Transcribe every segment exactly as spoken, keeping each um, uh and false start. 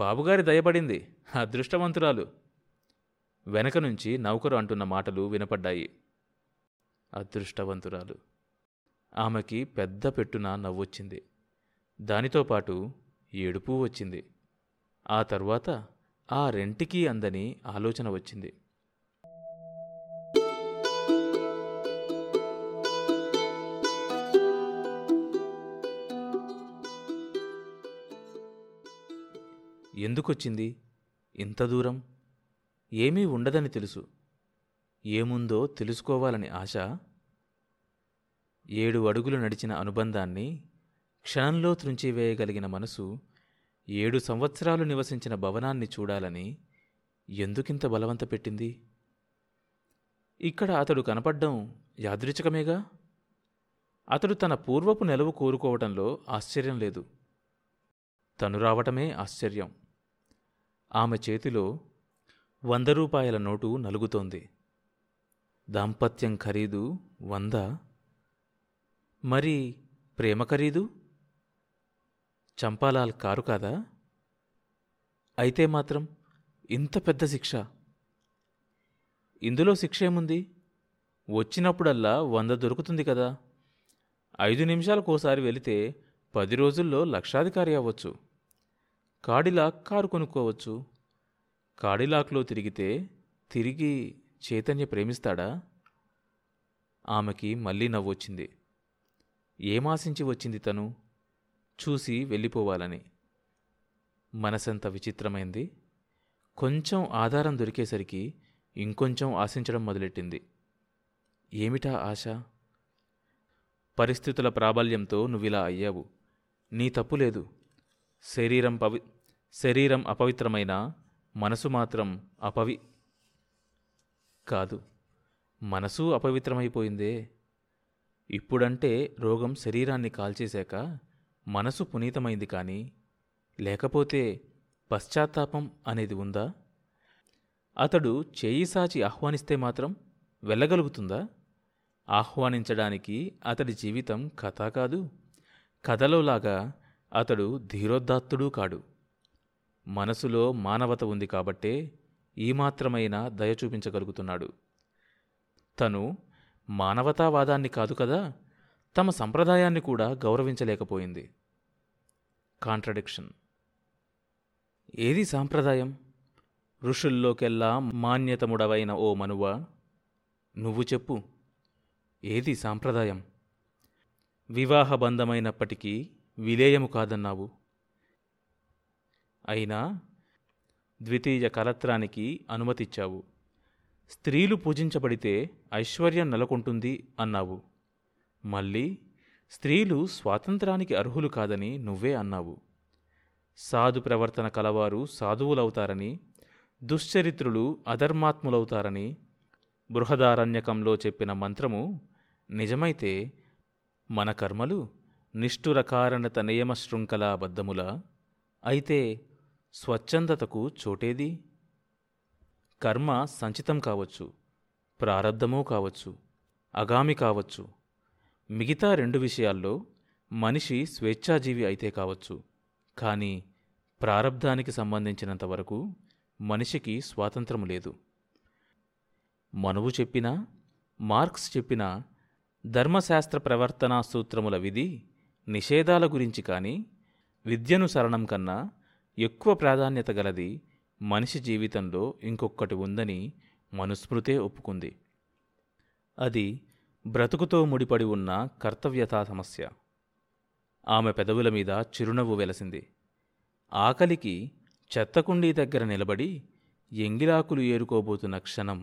బాబుగారి దయపడింది, అదృష్టవంతురాలు. వెనక నుంచి నౌకరు అంటున్న మాటలు వినపడ్డాయి. అదృష్టవంతురాలు. ఆమెకి పెద్ద పెట్టున నవ్వొచ్చింది, దానితో పాటు ఏడుపు వచ్చింది. ఆ తర్వాత ఆ రెంటికీ అందని ఆలోచన వచ్చింది. ఎందుకొచ్చింది ఇంత దూరం? ఏమీ ఉండదని తెలుసు, ఏముందో తెలుసుకోవాలని ఆశ. ఏడు అడుగులు నడిచిన అనుబంధాన్ని క్షణంలో త్రుంచివేయగలిగిన మనసు ఏడు సంవత్సరాలు నివసించిన భవనాన్ని చూడాలని ఎందుకింత బలవంత పెట్టింది? ఇక్కడ అతడు కనపడ్డం యాదృచ్ఛికమేగా. అతడు తన పూర్వపు నెలవు కోరుకోవటంలో ఆశ్చర్యం లేదు, తను రావటమే ఆశ్చర్యం. ఆమె చేతిలో వంద రూపాయల నోటు నలుగుతోంది. దాంపత్యం ఖరీదు వంద, మరి ప్రేమ ఖరీదు? చంపాలాల్ కారు కాదా? అయితే మాత్రం ఇంత పెద్ద శిక్ష. ఇందులో శిక్ష ఏముంది? వచ్చినప్పుడల్లా వంద దొరుకుతుంది కదా. ఐదు నిమిషాలకోసారి వెళితే పది రోజుల్లో లక్షాధికారి అవ్వచ్చు. కాడిలాక్ కారు కొనుక్కోవచ్చు. కాడిలాక్లో తిరిగితే తిరిగి చైతన్య ప్రేమిస్తాడా? ఆమెకి మళ్ళీ నవ్వొచ్చింది. ఏమాశించి వచ్చింది తను? చూసి వెళ్ళిపోవాలని. మనసంత విచిత్రమైంది. కొంచెం ఆధారం దొరికేసరికి ఇంకొంచెం ఆశించడం మొదలెట్టింది. ఏమిటా ఆశ? పరిస్థితుల ప్రాబల్యంతో నువ్విలా అయ్యావు, నీ తప్పులేదు. శరీరం పవి శరీరం అపవిత్రమైన మనసు మాత్రం అపవి కాదు. మనసు అపవిత్రమైపోయిందే. ఇప్పుడంటే రోగం శరీరాన్ని కాల్చేశాక మనసు పునీతమైంది. కానీ లేకపోతే పశ్చాత్తాపం అనేది ఉందా? అతడు చేయి సాచి ఆహ్వానిస్తే మాత్రం వెళ్ళగలుగుతుందా? ఆహ్వానించడానికి అతడి జీవితం కథ కాదు. కథలోలాగా అతడు ధీరోదాత్తుడూ కాడు. మనసులో మానవత ఉంది కాబట్టే ఈ మాత్రమైనా దయ చూపించగలుగుతున్నాడు. తను మానవతావాదాన్ని కాదు కదా, తమ సంప్రదాయాన్ని కూడా గౌరవించలేకపోయింది. కాంట్రడిక్షన్. ఏది సాంప్రదాయం? ఋషుల్లోకెల్లా మాన్యతముడవైన ఓ మనువా, నువ్వు చెప్పు, ఏది సాంప్రదాయం? వివాహబంధమైనప్పటికీ విలేయము కాదన్నావు. అయినా ద్వితీయ కలత్రానికి అనుమతిచ్చావు. స్త్రీలు పూజించబడితే ఐశ్వర్యం నెలకొంటుంది అన్నావు. మళ్ళీ స్త్రీలు స్వాతంత్రానికి అర్హులు కాదని నువ్వే అన్నావు. సాధు ప్రవర్తన కలవారు సాధువులవుతారని, దుశ్చరిత్రులు అధర్మాత్ములవుతారని బృహదారణ్యకంలో చెప్పిన మంత్రము నిజమైతే మన కర్మలు నిష్ఠుర కారణత నియమ శృంఖల బద్ధముల అయితే స్వచ్ఛందతకు చోటేది? కర్మ సంచితం కావచ్చు, ప్రారబ్ధమూ కావచ్చు, అగామి కావచ్చు. మిగతా రెండు విషయాల్లో మనిషి స్వేచ్ఛాజీవి అయితే కావచ్చు, కానీ ప్రారబ్ధానికి సంబంధించినంతవరకు మనిషికి స్వాతంత్రం లేదు. మనువు చెప్పినా మార్క్స్ చెప్పినా ధర్మశాస్త్ర ప్రవర్తనా సూత్రముల విధి నిషేధాల గురించి కానీ విద్యానుసరణం కన్నా ఎక్కువ ప్రాధాన్యత గలది మనిషి జీవితంలో ఇంకొకటి ఉందని మనుస్మృతే ఒప్పుకుంది. అది బ్రతుకుతో ముడిపడి ఉన్న కర్తవ్యతా సమస్య. ఆమె పెదవుల మీద చిరునవ్వు వెలసింది. ఆకలికి చెత్తకుండీ దగ్గర నిలబడి ఎంగిలాకులు ఏరుకోబోతున్న క్షణం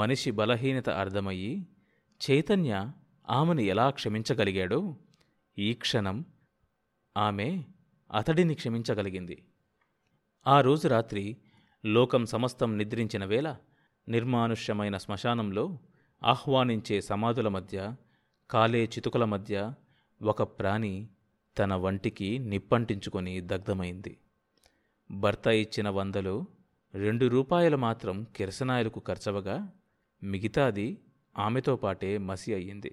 మనిషి బలహీనత అర్థమయ్యి చైతన్య ఆమెను ఎలా క్షమించగలిగాడో ఈ క్షణం ఆమె అతడిని క్షమించగలిగింది. ఆ రోజు రాత్రి లోకం సమస్తం నిద్రించిన వేళ నిర్మానుష్యమైన శ్మశానంలో ఆహ్వానించే సమాధుల మధ్య, కాలే చితుకుల మధ్య ఒక ప్రాణి తన వంటికి నిప్పంటించుకొని దగ్ధమైంది. భర్త ఇచ్చిన వందలో రెండు రూపాయలు మాత్రం కిరసనాయలకు ఖర్చవగా మిగతాది ఆమెతో పాటే మసి అయ్యింది.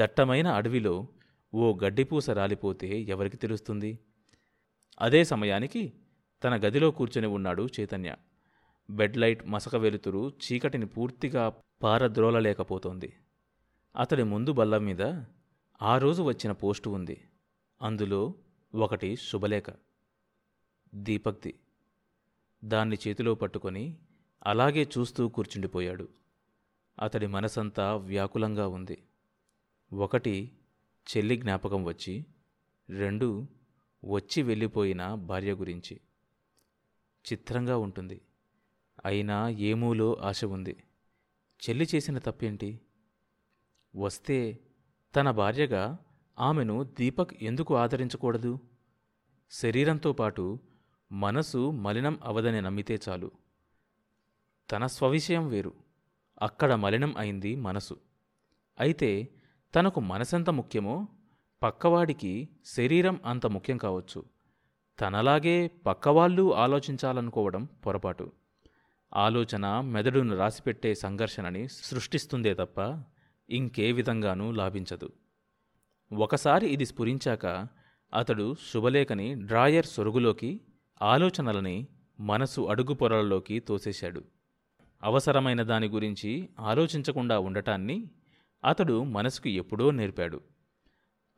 దట్టమైన అడవిలో ఓ గడ్డిపూస రాలిపోతే ఎవరికి తెలుస్తుంది? అదే సమయానికి తన గదిలో కూర్చొని ఉన్నాడు చైతన్య. బెడ్ లైట్ మసక వెలుతురు చీకటిని పూర్తిగా పారద్రోలలేకపోతోంది. అతడి ముందు బల్ల మీద ఆ రోజు వచ్చిన పోస్టు ఉంది. అందులో ఒకటి శుభలేఖ, దీపక్ది. దాన్ని చేతిలో పట్టుకొని అలాగే చూస్తూ కూర్చుండిపోయాడు. అతడి మనసంతా వ్యాకులంగా ఉంది. ఒకటి చెల్లి జ్ఞాపకం వచ్చి, రెండు వచ్చి వెళ్ళిపోయిన భార్య గురించి. చిత్రంగా ఉంటుంది, అయినా ఏమూలో ఆశ ఉంది. చెల్లి చేసిన తప్పేంటి? వస్తే తన భార్యగా ఆమెను దీపక్ ఎందుకు ఆదరించకూడదు? శరీరంతో పాటు మనసు మలినం అవదని నమ్మితే చాలు. తన స్వవిషయం వేరు, అక్కడ మలినం అయింది మనసు. అయితే తనకు మనసెంత ముఖ్యమో పక్కవాడికి శరీరం అంత ముఖ్యం కావచ్చు. తనలాగే పక్కవాళ్ళు ఆలోచించాలనుకోవడం పొరపాటు. ఆలోచన మెదడును రాసిపెట్టే సంఘర్షణని సృష్టిస్తుందే తప్ప ఇంకే విధంగానూ లాభించదు. ఒకసారి ఇది స్ఫురించాక అతడు శుభలేఖని డ్రాయర్ సొరుగులోకి, ఆలోచనలని మనసు అడుగు పొరలలోకి తోసేశాడు. అవసరమైన దాని గురించి ఆలోచించకుండా ఉండటాన్ని అతడు మనసుకు ఎప్పుడో నేర్పాడు.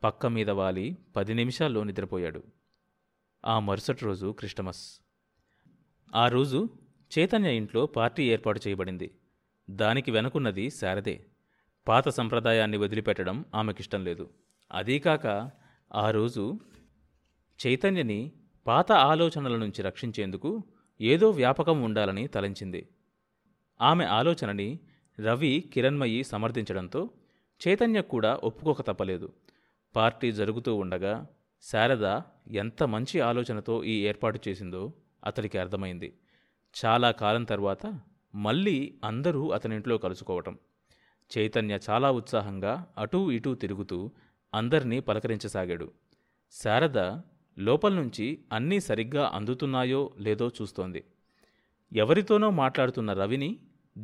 పక్క మీద వాలి పది నిమిషాల్లో నిద్రపోయాడు. ఆ మరుసటి రోజు క్రిస్టమస్. ఆ రోజు చైతన్య ఇంట్లో పార్టీ ఏర్పాటు చేయబడింది. దానికి వెనుకున్నది శారదే. పాత సంప్రదాయాన్ని వదిలిపెట్టడం ఆమెకిష్టం లేదు. అదీకాక ఆ రోజు చైతన్యని పాత ఆలోచనల నుంచి రక్షించేందుకు ఏదో వ్యాపకం ఉండాలని తలంచింది. ఆమె ఆలోచనని రవి, కిరణ్మయి సమర్థించడంతో చైతన్య కూడా ఒప్పుకోక తప్పలేదు. పార్టీ జరుగుతూ ఉండగా శారద ఎంత మంచి ఆలోచనతో ఈ ఏర్పాటు చేసిందో అతడికి అర్థమైంది. చాలా కాలం తర్వాత మళ్ళీ అందరూ అతనింట్లో కలుసుకోవటం. చైతన్య చాలా ఉత్సాహంగా అటూ ఇటూ తిరుగుతూ అందర్నీ పలకరించసాగాడు. శారద లోపల్నుంచి అన్నీ సరిగ్గా అందుతున్నాయో లేదో చూస్తోంది. ఎవరితోనో మాట్లాడుతున్న రవిని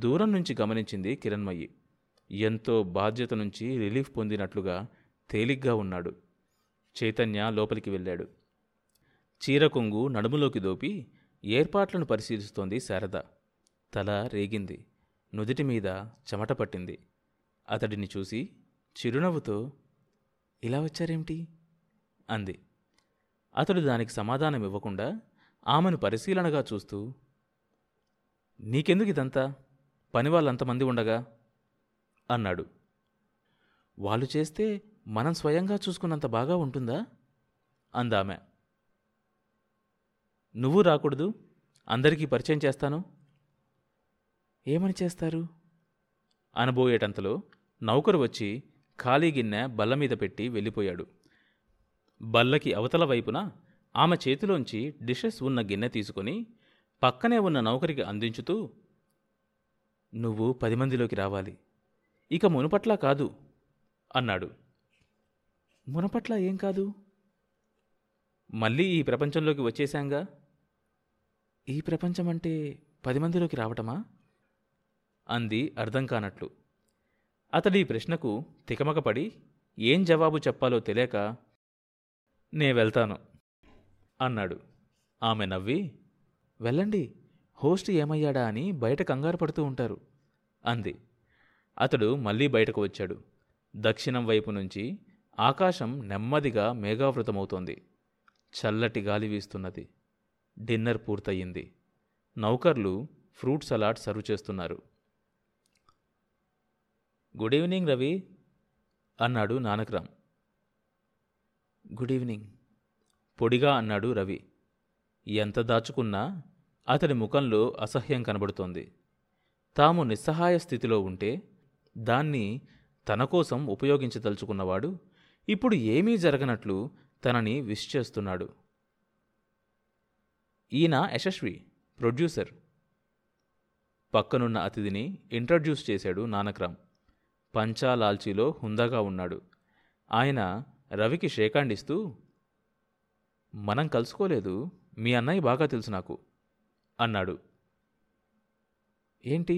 దూరం నుంచి గమనించింది కిరణ్మయి. ఎంతో బాధ్యత నుంచి రిలీఫ్ పొందినట్లుగా తేలిగ్గా ఉన్నాడు. చైతన్య లోపలికి వెళ్ళాడు. చీరకొంగు నడుములోకి దోపి ఏర్పాట్లను పరిశీలిస్తోంది శారద. తల రేగింది, నుదిటి మీద చెమట పట్టింది. అతడిని చూసి చిరునవ్వుతో, ఇలా వచ్చారేమిటి అంది. అతడు దానికి సమాధానం ఇవ్వకుండా ఆమెను పరిశీలనగా చూస్తూ, నీకెందుకు ఇదంతా, పనివాళ్ళంతమంది ఉండగా అన్నాడు. వాళ్ళు చేస్తే మనం స్వయంగా చూసుకున్నంత బాగా ఉంటుందా అందామె. నువ్వు రాకూడదు, అందరికీ పరిచయం చేస్తాను. ఏమని చేస్తారు అనబోయేటంతలో నౌకరు వచ్చి ఖాళీ గిన్నె బల్ల మీద పెట్టి వెళ్ళిపోయాడు. బల్లకి అవతల వైపున ఆమె చేతిలోంచి డిషెస్ ఉన్న గిన్నె తీసుకుని పక్కనే ఉన్న నౌకరికి అందించుతూ, నువ్వు పది మందిలోకి రావాలి, ఇక మునుపట్లా కాదు అన్నాడు. మునపట్లా ఏం కాదు? మళ్ళీ ఈ ప్రపంచంలోకి వచ్చేశాంగా. ఈ ప్రపంచం అంటే పది మందిలోకి రావటమా అంది అర్థం కానట్లు. అతడి ప్రశ్నకు తికమకపడి ఏం జవాబు చెప్పాలో తెలియక, నే వెళ్తాను అన్నాడు. ఆమె నవ్వి, వెళ్ళండి, హోస్ట్ ఏమయ్యాడా అని బయట కంగారు పడుతూ ఉంటారు అంది. అతడు మళ్ళీ బయటకు వచ్చాడు. దక్షిణం వైపు నుంచి ఆకాశం నెమ్మదిగా మేఘావృతమవుతోంది. చల్లటి గాలి వీస్తున్నది. డిన్నర్ పూర్తయింది. నౌకర్లు ఫ్రూట్ సలాడ్ సర్వ్ చేస్తున్నారు. గుడ్ ఈవినింగ్ రవి అన్నాడు నానకరాం. గుడ్ ఈవినింగ్ పొడిగా అన్నాడు రవి. ఎంత దాచుకున్నా అతడి ముఖంలో అసహ్యం కనబడుతోంది. తాము నిస్సహాయ స్థితిలో ఉంటే దాన్ని తన కోసం ఉపయోగించదలుచుకున్నవాడు ఇప్పుడు ఏమీ జరగనట్లు తనని విష్ చేస్తున్నాడు. ఈయన యశస్వి, ప్రొడ్యూసర్. పక్కనున్న అతిథిని ఇంట్రడ్యూస్ చేశాడు నానకరాం. పంచాలాల్చీలో హుందాగా ఉన్నాడు. ఆయన రవికి షేకాండిస్తూ, మనం కలుసుకోలేదు, మీ అన్నయ్య బాగా తెలుసు నాకు అన్నాడు. ఏంటి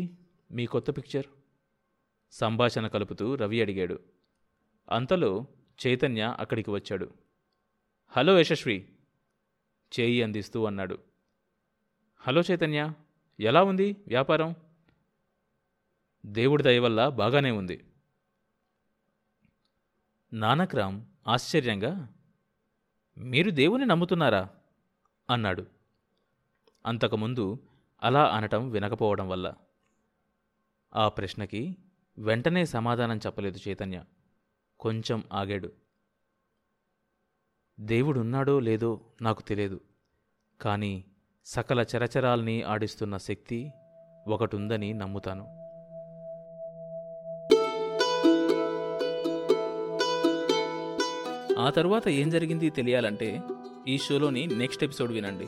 మీ కొత్త పిక్చర్? సంభాషణ కలుపుతూ రవి అడిగాడు. అంతలో చైతన్య అక్కడికి వచ్చాడు. హలో యశస్వి, చేయి అందిస్తూ అన్నాడు. హలో చైతన్య, ఎలా ఉంది వ్యాపారం? దేవుడి దయ వల్ల బాగానే ఉంది. నానక్రామ్ ఆశ్చర్యంగా, మీరు దేవుని నమ్ముతున్నారా అన్నాడు. అంతకుముందు అలా అనటం వినకపోవడం వల్ల ఆ ప్రశ్నకి వెంటనే సమాధానం చెప్పలేదు చైతన్య. కొంచెం ఆగాడు. దేవుడున్నాడో లేదో నాకు తెలియదు, కానీ సకల చరచరాల్ని ఆడిస్తున్న శక్తి ఒకటుందని నమ్ముతాను. ఆ తర్వాత ఏం జరిగింది తెలియాలంటే ఈ షోలోని నెక్స్ట్ ఎపిసోడ్ వినండి.